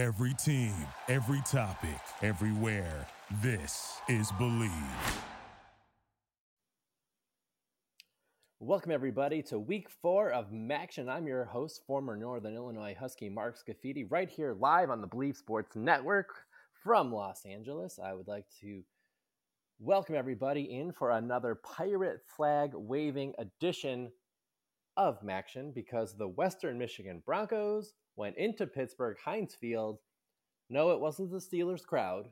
Every team, every topic, everywhere. This is Believe. Welcome, everybody, to Week 4 of Maction. I'm your host, former Northern Illinois Husky Mark Scafidi, right here live on the Believe Sports Network from Los Angeles. I would like to welcome everybody in for another pirate flag waving edition of Maction, because the Western Michigan Broncos went into Pittsburgh Heinz Field. No, it wasn't the Steelers crowd.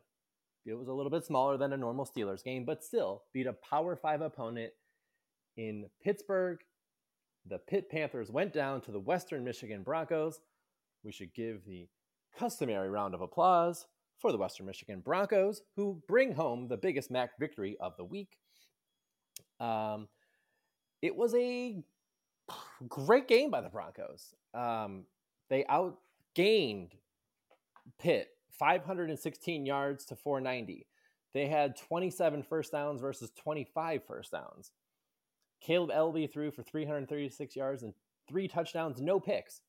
It was a little bit smaller than a normal Steelers game, but still beat a Power 5 opponent in Pittsburgh. The Pitt Panthers went down to the Western Michigan Broncos. We should give the customary round of applause for the Western Michigan Broncos, who bring home the biggest MAC victory of the week. It was a great game by the Broncos. They outgained Pitt 516 yards to 490. They had 27 first downs versus 25 first downs. Caleb Elby threw for 336 yards and 3 touchdowns, no picks.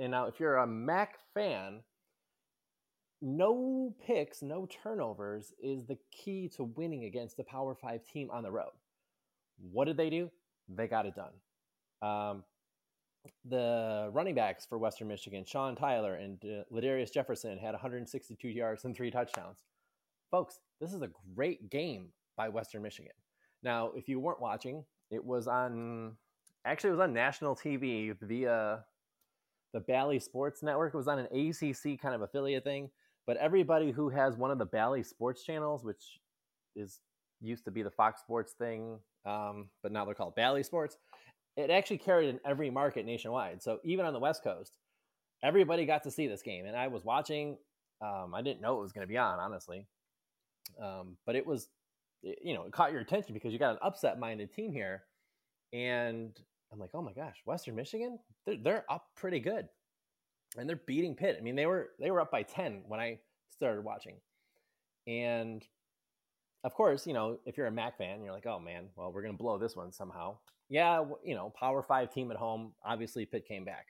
And now if you're a MAC fan, no picks, no turnovers is the key to winning against the Power 5 team on the road. What did they do? They got it done. The running backs for Western Michigan, Sean Tyler and Ladarius Jefferson, had 162 yards and 3 touchdowns. Folks, this is a great game by Western Michigan. Now, if you weren't watching, it was on national TV via the Bally Sports Network. It was on an ACC kind of affiliate thing, but everybody who has one of the Bally Sports channels, which is used to be the Fox Sports thing, but now they're called Bally Sports, it actually carried in every market nationwide. So even on the West Coast, everybody got to see this game. And I was watching. I didn't know it was going to be on, honestly. But it was, it caught your attention because you got an upset-minded team here. And I'm like, oh my gosh, Western Michigan, they're up pretty good. And they're beating Pitt. I mean, they were up by 10 when I started watching. And of course, if you're a MAC fan, you're like, oh man, well, we're going to blow this one somehow. Yeah, Power 5 team at home, obviously Pitt came back.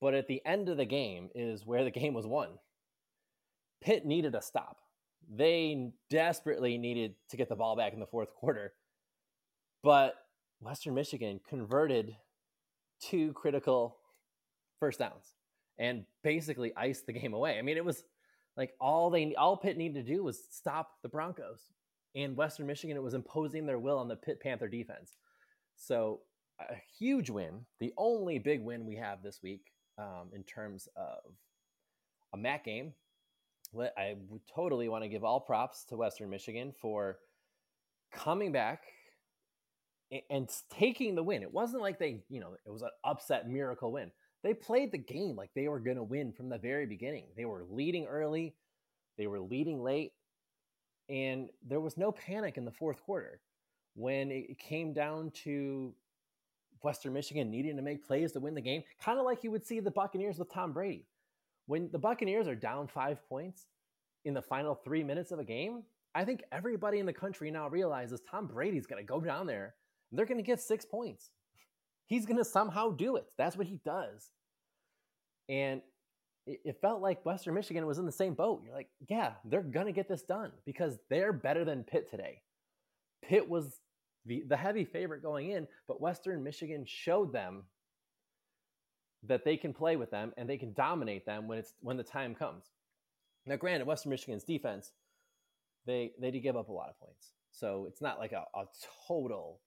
But at the end of the game is where the game was won. Pitt needed a stop. They desperately needed to get the ball back in the fourth quarter. But Western Michigan converted 2 critical first downs and basically iced the game away. I mean, it was like all Pitt needed to do was stop the Broncos. And Western Michigan, it was imposing their will on the Pitt Panther defense. So a huge win, the only big win we have this week in terms of a MAC game. I would totally want to give all props to Western Michigan for coming back and taking the win. It wasn't like it was an upset miracle win. They played the game like they were going to win from the very beginning. They were leading early. They were leading late. And there was no panic in the fourth quarter. When it came down to Western Michigan needing to make plays to win the game, kind of like you would see the Buccaneers with Tom Brady. When the Buccaneers are down 5 points in the final 3 minutes of a game, I think everybody in the country now realizes Tom Brady's going to go down there and they're going to get 6 points. He's going to somehow do it. That's what he does. And it felt like Western Michigan was in the same boat. You're like, yeah, they're going to get this done because they're better than Pitt today. Pitt was the heavy favorite going in, but Western Michigan showed them that they can play with them and they can dominate them when the time comes. Now, granted, Western Michigan's defense, they did give up a lot of points, so it's not like a total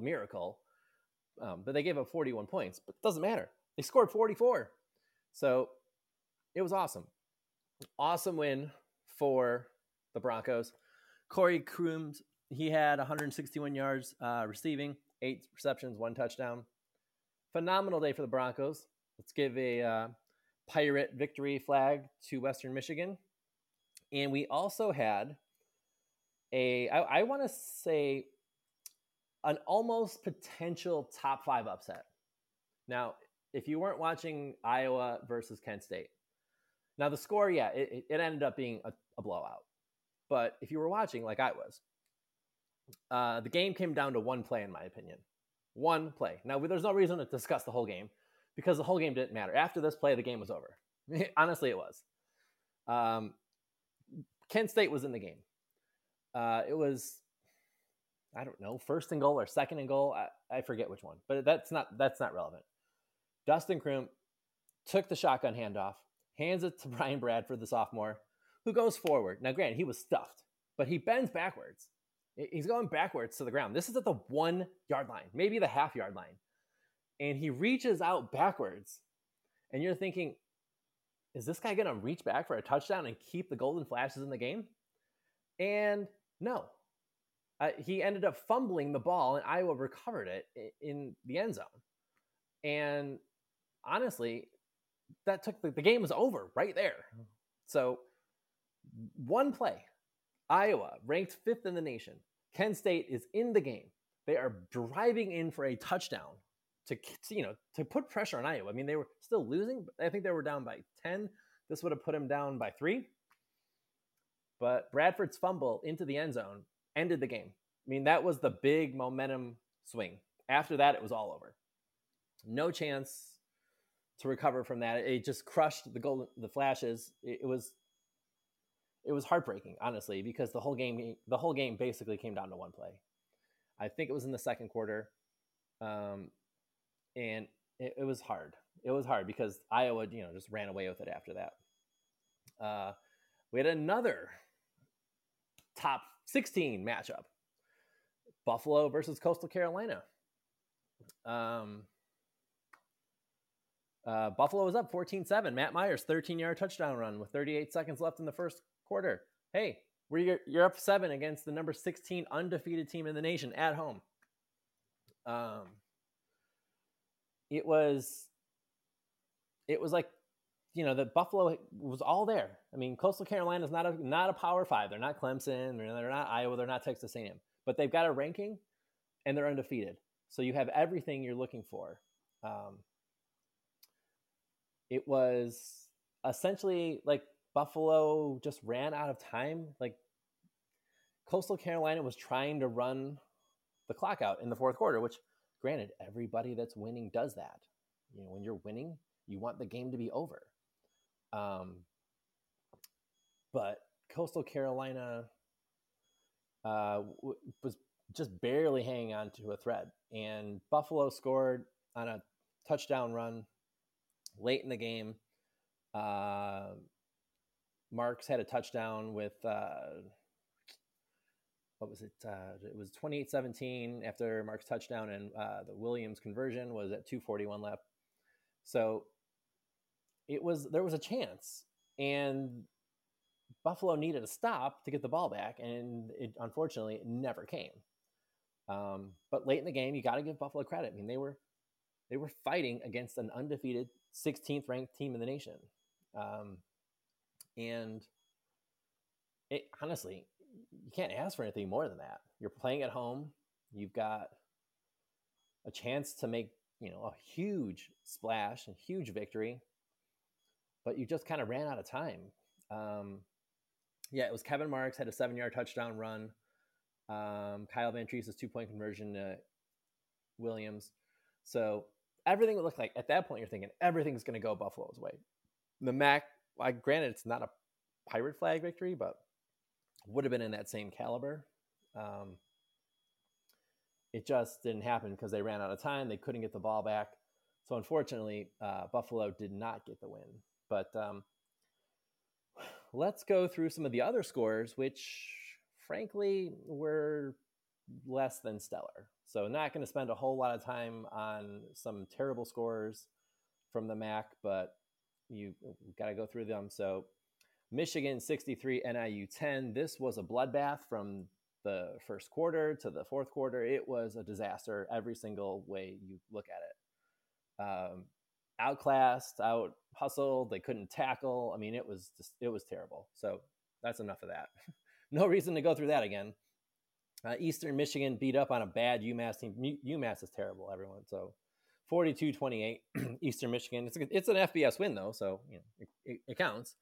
miracle. But they gave up 41 points, but it doesn't matter. They scored 44, so it was awesome. Awesome win for the Broncos. Corey Crooms, he had 161 yards receiving, 8 receptions, 1 touchdown. Phenomenal day for the Broncos. Let's give a pirate victory flag to Western Michigan. And we also had I want to say, an almost potential top 5 upset. Now, if you weren't watching Iowa versus Kent State, now the score, yeah, it ended up being a blowout. But if you were watching like I was, the game came down to one play, in my opinion. One play. Now, there's no reason to discuss the whole game. because the whole game didn't matter. After this play, the game was over. Honestly, it was. Kent State was in the game. It was, I don't know, first and goal or second and goal. I forget which one, but that's not relevant. Dustin Kroom took the shotgun handoff, hands it to Brian Bradford, the sophomore, who goes forward. Now, granted, he was stuffed, but he bends backwards. He's going backwards to the ground. This is at the 1 yard line, maybe the half yard line. And he reaches out backwards. And you're thinking, is this guy going to reach back for a touchdown and keep the Golden Flashes in the game? And no. He ended up fumbling the ball, and Iowa recovered it in the end zone. And honestly, that took the game was over right there. So one play, Iowa ranked 5th in the nation. Kent State is in the game. They are driving in for a touchdown to put pressure on Iowa. I mean, they were still losing, but I think they were down by 10. This would have put them down by 3. But Bradford's fumble into the end zone ended the game. I mean, that was the big momentum swing. After that, it was all over. No chance to recover from that. It just crushed the Flashes. It was heartbreaking, honestly, because the whole game basically came down to one play. I think it was in the second quarter, and it was hard. It was hard because Iowa, just ran away with it after that. We had another top 16 matchup: Buffalo versus Coastal Carolina. Buffalo was up 14-7. Matt Myers, 13-yard touchdown run with 38 seconds left in the first quarter. Hey, you're up 7 against the number 16 undefeated team in the nation at home. It was like, that Buffalo was all there. I mean, Coastal Carolina is not a Power 5. They're not Clemson. They're not Iowa. They're not Texas A&M. But they've got a ranking, and they're undefeated. So you have everything you're looking for. It was essentially like Buffalo just ran out of time. Like Coastal Carolina was trying to run the clock out in the fourth quarter, which granted, everybody that's winning does that. When you're winning, you want the game to be over. But Coastal Carolina was just barely hanging on to a thread. And Buffalo scored on a touchdown run late in the game. Marks had a touchdown with, it was 28-17 after Marks' touchdown, and the Williams conversion was at 2:41 left. So there was a chance, and Buffalo needed a stop to get the ball back, and unfortunately it never came. But late in the game, you got to give Buffalo credit. I mean, they were fighting against an undefeated 16th ranked team in the nation. And it honestly, you can't ask for anything more than that. You're playing at home. You've got a chance to make, a huge splash and huge victory, but you just kind of ran out of time. It was Kevin Marks had a 7-yard touchdown run. Kyle Van Treese's 2-point conversion to Williams. So everything looked like at that point, you're thinking everything's going to go Buffalo's way. The MAC, granted, it's not a pirate flag victory, but would have been in that same caliber. It just didn't happen because they ran out of time. They couldn't get the ball back. So unfortunately, Buffalo did not get the win. But let's go through some of the other scores, which frankly were less than stellar. So not going to spend a whole lot of time on some terrible scores from the MAC, but you got to go through them. So Michigan 63, NIU 10. This was a bloodbath from the first quarter to the fourth quarter. It was a disaster every single way you look at it. Outclassed, out hustled. They couldn't tackle. I mean, it was terrible. So that's enough of that. No reason to go through that again. Eastern Michigan beat up on a bad UMass team. UMass is terrible, everyone. So 42-28, Eastern Michigan. It's an FBS win, though, so it counts.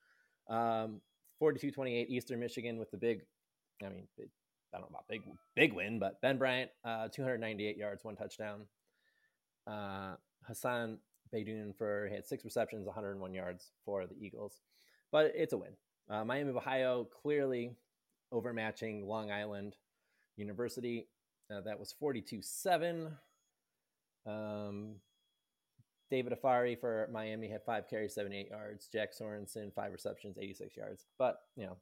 42-28, Eastern Michigan with the big, I don't know about big win, but Ben Bryant, 298 yards, 1 touchdown. Hassan Baydun had 6 receptions, 101 yards for the Eagles. But it's a win. Miami of Ohio clearly overmatching Long Island University. That was 42-7. David Afari for Miami had 5 carries, 78 yards. Jack Sorensen, 5 receptions, 86 yards. But, you know,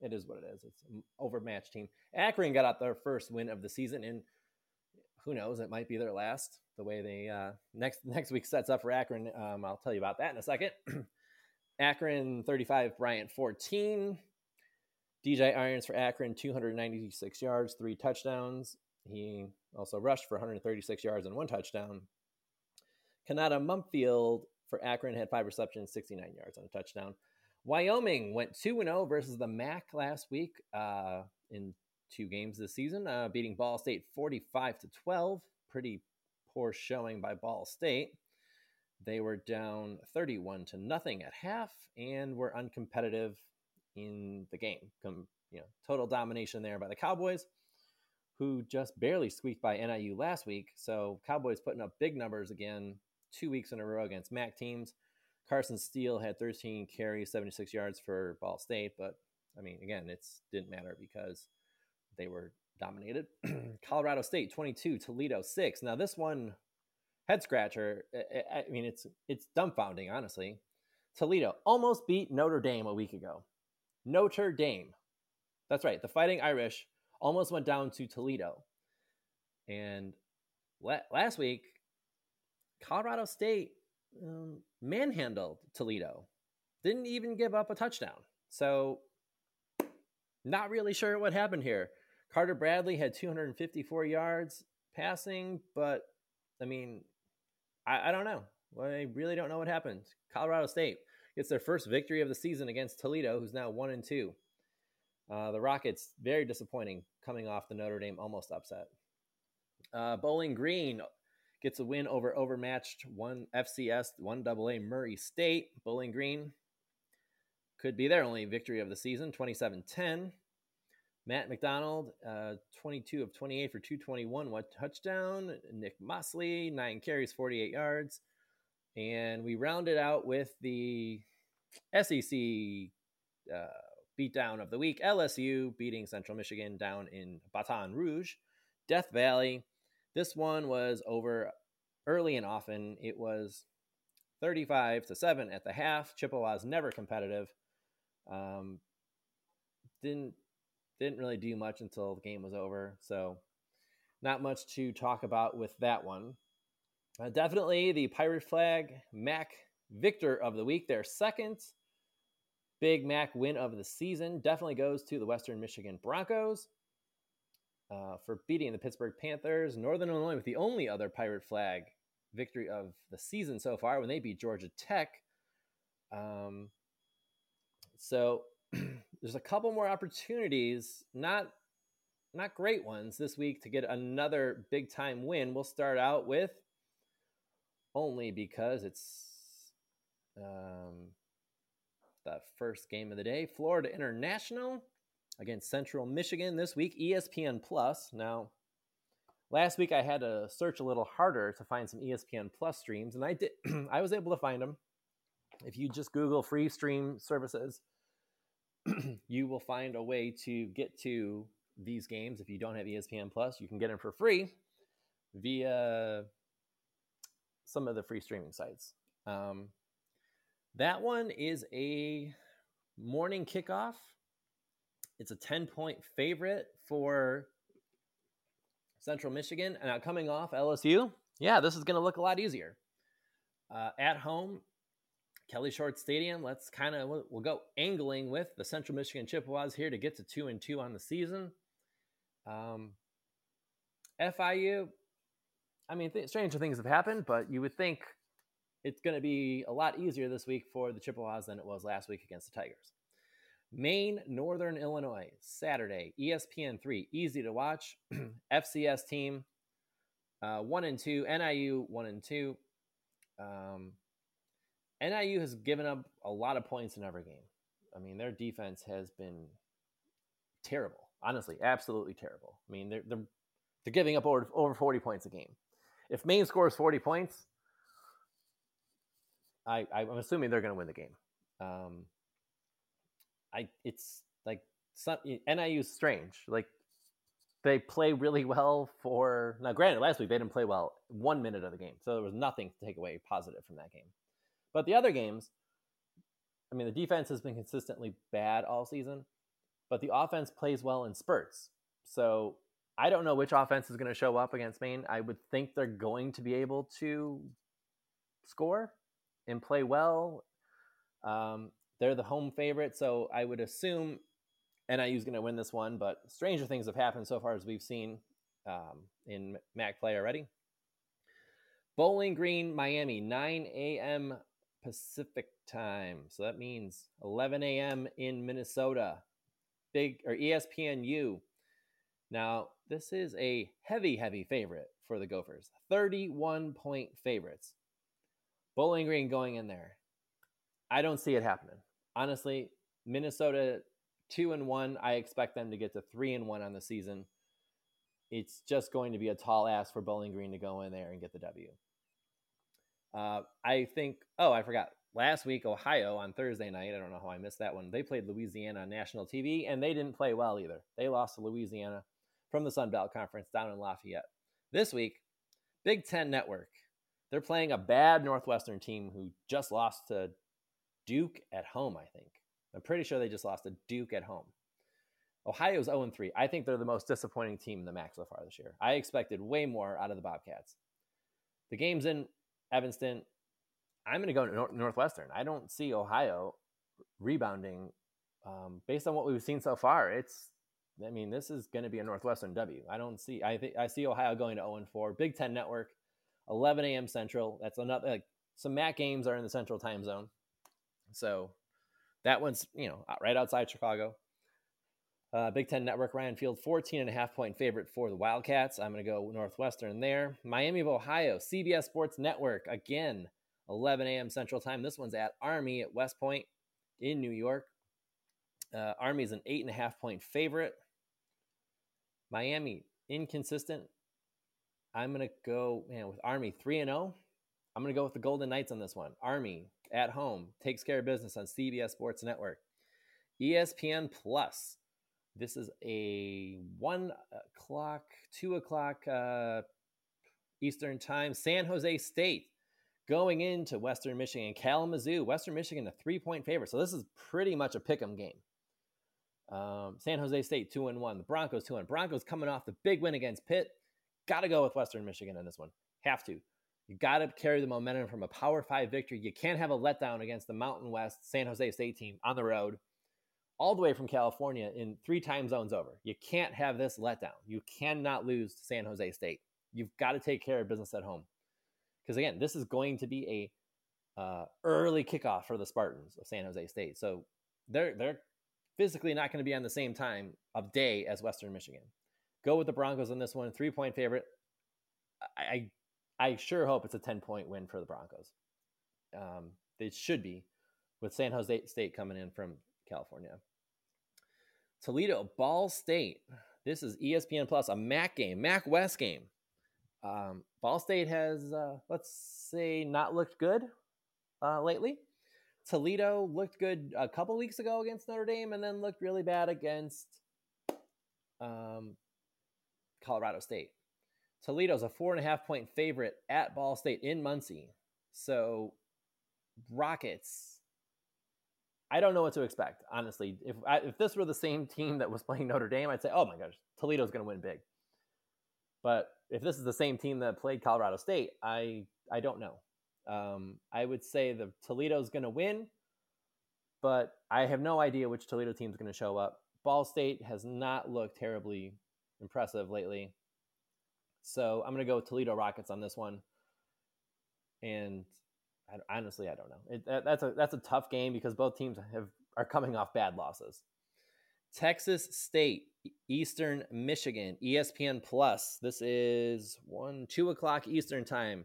it is what it is. It's an overmatched team. Akron got out their first win of the season, and who knows, it might be their last. The way they next week sets up for Akron. I'll tell you about that in a second. Akron 35, Bryant 14. DJ Irons for Akron, 296 yards, 3 touchdowns. He also rushed for 136 yards and 1 touchdown. Kanata Mumfield for Akron had 5 receptions, 69 yards and a touchdown. Wyoming went 2-0 versus the MAC last week in 2 games this season, beating Ball State 45-12. Pretty poor showing by Ball State. They were down 31-0 at half and were uncompetitive in the game. Total domination there by the Cowboys, who just barely squeaked by NIU last week. So Cowboys putting up big numbers again, 2 weeks in a row against MAC teams. Carson Steele had 13 carries, 76 yards for Ball State. But, I mean, again, it didn't matter because they were dominated. Colorado State, 22, Toledo, 6. Now, this one, head-scratcher, I mean, it's dumbfounding, honestly. Toledo almost beat Notre Dame a week ago. Notre Dame. That's right. The Fighting Irish almost went down to Toledo. And last week, Colorado State manhandled Toledo. Didn't even give up a touchdown. So, not really sure what happened here. Carter Bradley had 254 yards passing, but, I mean, I don't know. I really don't know what happened. Colorado State gets their first victory of the season against Toledo, who's now 1-2. The Rockets, very disappointing, coming off the Notre Dame almost upset. Bowling Green gets a win over overmatched FCS 1AA Murray State. Bowling Green could be their only victory of the season, 27-10. Matt McDonald, 22 of 28 for 221, 1 touchdown. Nick Mosley, 9 carries, 48 yards. And we rounded out with the SEC beatdown of the week. LSU beating Central Michigan down in Baton Rouge. Death Valley. This one was over early and often. It was 35-7 at the half. Chippewa's never competitive. Didn't really do much until the game was over, so not much to talk about with that one. Definitely the Pirate Flag MAC victor of the week, their second big MAC win of the season, definitely goes to the Western Michigan Broncos for beating the Pittsburgh Panthers. Northern Illinois with the only other Pirate Flag victory of the season so far when they beat Georgia Tech. There's a couple more opportunities, not great ones this week, to get another big-time win. We'll start out with, only because it's the first game of the day, Florida International against Central Michigan this week, ESPN+. Now, last week I had to search a little harder to find some ESPN+ streams, and I did. I was able to find them. If you just Google free stream services, you will find a way to get to these games. If you don't have ESPN Plus, you can get them for free via some of the free streaming sites. That one is a morning kickoff. It's a 10-point favorite for Central Michigan. And now coming off LSU, yeah, this is going to look a lot easier. At home, Kelly Short Stadium. We'll go angling with the Central Michigan Chippewas here to get to 2-2 on the season. FIU, I mean, stranger things have happened, but you would think it's going to be a lot easier this week for the Chippewas than it was last week against the Tigers. Maine, Northern Illinois, Saturday, ESPN3, easy to watch. FCS team, 1-2, NIU 1-2. NIU has given up a lot of points in every game. I mean, their defense has been terrible. Honestly, absolutely terrible. I mean, they're giving up over 40 points a game. If Maine scores 40 points, I'm assuming they're going to win the game. It's like NIU's strange. Like, they play really well for now. Granted, last week they didn't play well 1 minute of the game, so there was nothing to take away positive from that game. But the other games, I mean, the defense has been consistently bad all season, but the offense plays well in spurts. So I don't know which offense is going to show up against Maine. I would think they're going to be able to score and play well. They're the home favorite, so I would assume NIU's going to win this one, but stranger things have happened so far as we've seen in MAC play already. Bowling Green, Miami, 9 a.m. Pacific time. So that means 11 a.m. in Minnesota. Big or ESPNU. Now, this is a heavy, heavy favorite for the Gophers. 31-point favorites. Bowling Green going in there. I don't see it happening. Honestly, Minnesota 2-1. I expect them to get to 3-1 on the season. It's just going to be a tall ask for Bowling Green to go in there and get the W. I forgot. Last week, Ohio on Thursday night, I don't know how I missed that one, they played Louisiana on national TV, and they didn't play well either. They lost to Louisiana from the Sun Belt Conference down in Lafayette. This week, Big Ten Network. They're playing a bad Northwestern team who just lost to Duke at home, I think. I'm pretty sure they just lost to Duke at home. Ohio's 0-3. I think they're the most disappointing team in the MAC so far this year. I expected way more out of the Bobcats. The game's in Evanston. I'm going to go to Northwestern. I don't see Ohio rebounding based on what we've seen so far. This is going to be a Northwestern W. I see Ohio going to 0-4. Big Ten Network, 11 a.m. Central. That's another. Some MAC games are in the Central time zone, so that one's right outside Chicago. Big Ten Network, Ryan Field, 14.5-point favorite for the Wildcats. I'm going to go Northwestern there. Miami of Ohio, CBS Sports Network again. 11 a.m. Central Time. This one's at Army at West Point in New York. Army's an 8.5-point favorite. Miami, inconsistent. I'm going to go with Army 3-0. I'm going to go with the Golden Knights on this one. Army at home takes care of business on CBS Sports Network. ESPN Plus. This is a 2 o'clock Eastern Time. San Jose State going into Western Michigan. Kalamazoo, Western Michigan, a 3-point favorite. So this is pretty much a pick'em game. San Jose State, 2-1. The Broncos, 2-1. Broncos coming off the big win against Pitt. Got to go with Western Michigan on this one. Have to. You got to carry the momentum from a Power 5 victory. You can't have a letdown against the Mountain West San Jose State team on the road, all the way from California in 3 time zones over. You can't have this letdown. You cannot lose to San Jose State. You've got to take care of business at home. Because, again, this is going to be a early kickoff for the Spartans of San Jose State. So they're physically not going to be on the same time of day as Western Michigan. Go with the Broncos on this one, 3-point favorite. I sure hope it's a 10-point win for the Broncos. It should be, with San Jose State coming in from California. Toledo, Ball State. This is ESPN Plus, a MAC game, MAC West game. Ball State has, not looked good lately. Toledo looked good a couple weeks ago against Notre Dame and then looked really bad against Colorado State. Toledo's a 4.5-point favorite at Ball State in Muncie. So, Rockets, I don't know what to expect, honestly. If this were the same team that was playing Notre Dame, I'd say, oh my gosh, Toledo's going to win big. But if this is the same team that played Colorado State, I don't know. I would say the Toledo's going to win, but I have no idea which Toledo team's going to show up. Ball State has not looked terribly impressive lately. So I'm going to go with Toledo Rockets on this one. And I don't know. That's a tough game because both teams are coming off bad losses. Texas State, Eastern Michigan, ESPN Plus. This is 2 o'clock Eastern time.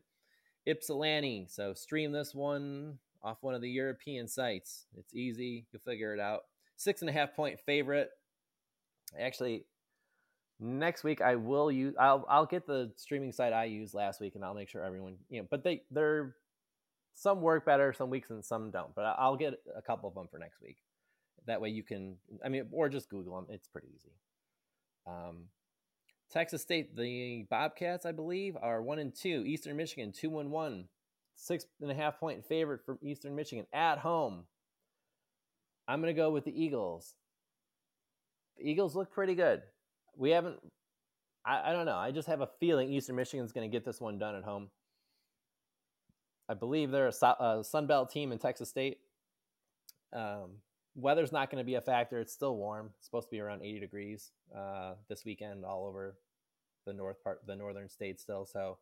Ypsilanti. So stream this one off one of the European sites. It's easy. You'll figure it out. 6.5-point favorite. Actually, next week I will use. I'll get the streaming site I used last week, and I'll make sure everyone. But they're some work better some weeks and some don't, but I'll get a couple of them for next week. That way you can, I mean, or just Google them. It's pretty easy. Texas State, the Bobcats, I believe, are 1-2. Eastern Michigan, 2-1. 6.5-point favorite from Eastern Michigan at home. I'm going to go with the Eagles. The Eagles look pretty good. We haven't, I don't know. I just have a feeling Eastern Michigan's going to get this one done at home. I believe they're a Sun Belt team in Texas State. Weather's not going to be a factor. It's still warm. It's supposed to be around 80 degrees this weekend all over the north part, the northern state still. So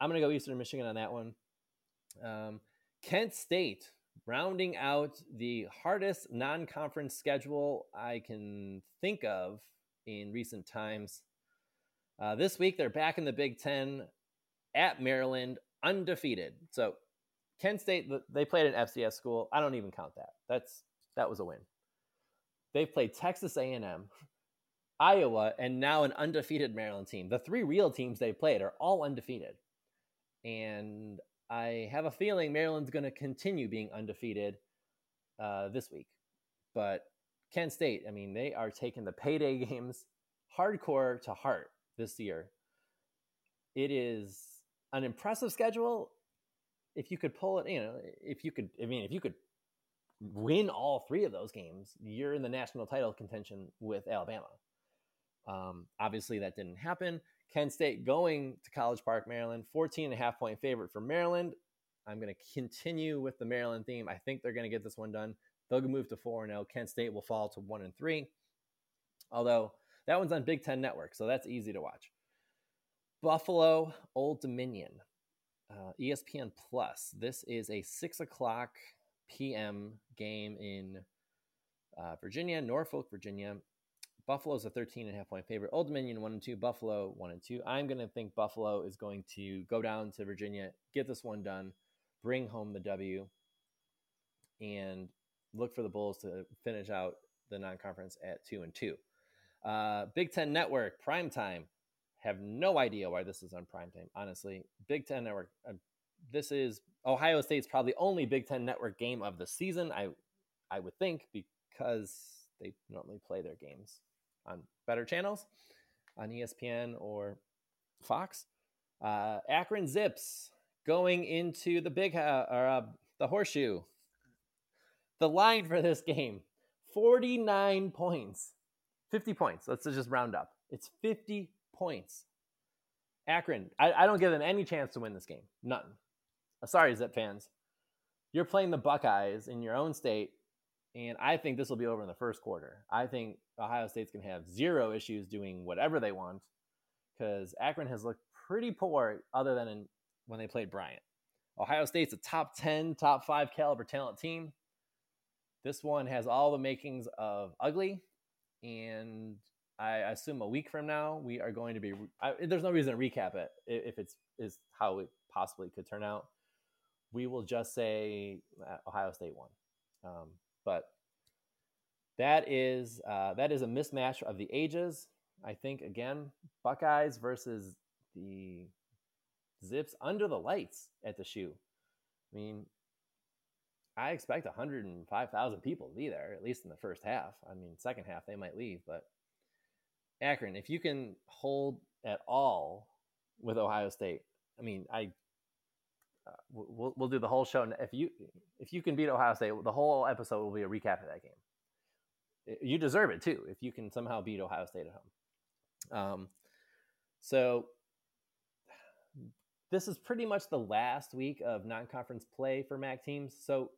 I'm going to go Eastern Michigan on that one. Kent State rounding out the hardest non-conference schedule I can think of in recent times. This week, they're back in the Big Ten at Maryland, undefeated. So Kent State, they played an FCS school. I don't even count that. That was a win. They've played Texas A&M, Iowa, and now an undefeated Maryland team. The three real teams they played are all undefeated. And I have a feeling Maryland's going to continue being undefeated this week. But Kent State, I mean, they are taking the payday games hardcore to heart this year. It is an impressive schedule. If you could pull it, you know, if you could win all three of those games, you're in the national title contention with Alabama. Obviously, that didn't happen. Kent State going to College Park, Maryland, 14.5-point favorite for Maryland. I'm going to continue with the Maryland theme. I think they're going to get this one done. They'll move to 4-0. Kent State will fall to 1-3. Although that one's on Big Ten Network, so that's easy to watch. Buffalo, Old Dominion, ESPN Plus. This is a 6:00 p.m. game in Virginia, Norfolk, Virginia. Buffalo's a 13.5-point favorite. Old Dominion 1-2. Buffalo 1-2. I'm going to think Buffalo is going to go down to Virginia, get this one done, bring home the W, and look for the Bulls to finish out the non-conference at 2-2. Big Ten Network primetime. Have no idea why this is on primetime. Honestly, Big Ten Network. This is Ohio State's probably only Big Ten Network game of the season. I would think, because they normally play their games on better channels, on ESPN or Fox. Akron Zips going into the the Horseshoe. The line for this game, 49 points, 50 points. Let's just round up. It's 50 points. Akron, I don't give them any chance to win this game. None. Sorry, Zip fans. You're playing the Buckeyes in your own state, and I think this will be over in the first quarter. I think Ohio State's going to have zero issues doing whatever they want, because Akron has looked pretty poor other than when they played Bryant. Ohio State's a top 10, top 5 caliber talent team. This one has all the makings of ugly, and I assume a week from now we are going to be there's no reason to recap it if it's how it possibly could turn out. We will just say Ohio State won. But that is a mismatch of the ages. I think, again, Buckeyes versus the Zips under the lights at the Shoe. I mean, I expect 105,000 people to be there, at least in the first half. I mean, second half, they might leave. But Akron, if you can hold at all with Ohio State, I mean, we'll do the whole show. If you can beat Ohio State, the whole episode will be a recap of that game. You deserve it, too, if you can somehow beat Ohio State at home. So this is pretty much the last week of non-conference play for MAC teams. So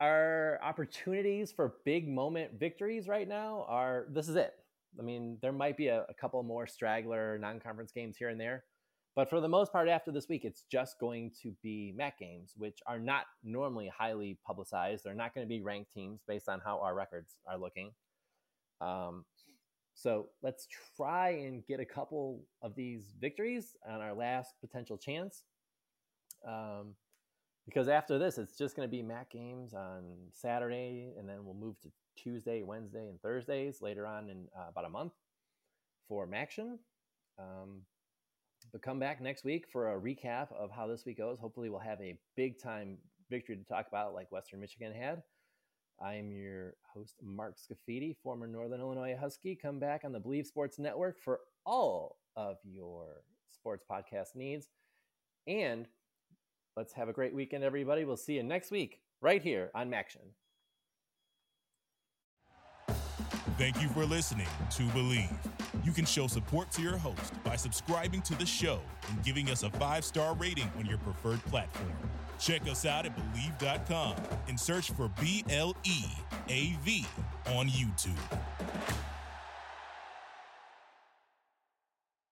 our opportunities for big moment victories right now are, this is it. I mean, there might be a couple more straggler non-conference games here and there, but for the most part after this week, it's just going to be MAC games, which are not normally highly publicized. They're not going to be ranked teams based on how our records are looking. So let's try and get a couple of these victories on our last potential chance. Because after this, it's just going to be MAC games on Saturday, and then we'll move to Tuesday, Wednesday, and Thursdays later on in about a month for MACtion. But come back next week for a recap of how this week goes. Hopefully we'll have a big-time victory to talk about like Western Michigan had. I am your host, Mark Scafidi, former Northern Illinois Husky. Come back on the Believe Sports Network for all of your sports podcast needs. And let's have a great weekend, everybody. We'll see you next week right here on Maction. Thank you for listening to Believe. You can show support to your host by subscribing to the show and giving us a 5-star rating on your preferred platform. Check us out at Believe.com and search for BLEAV on YouTube.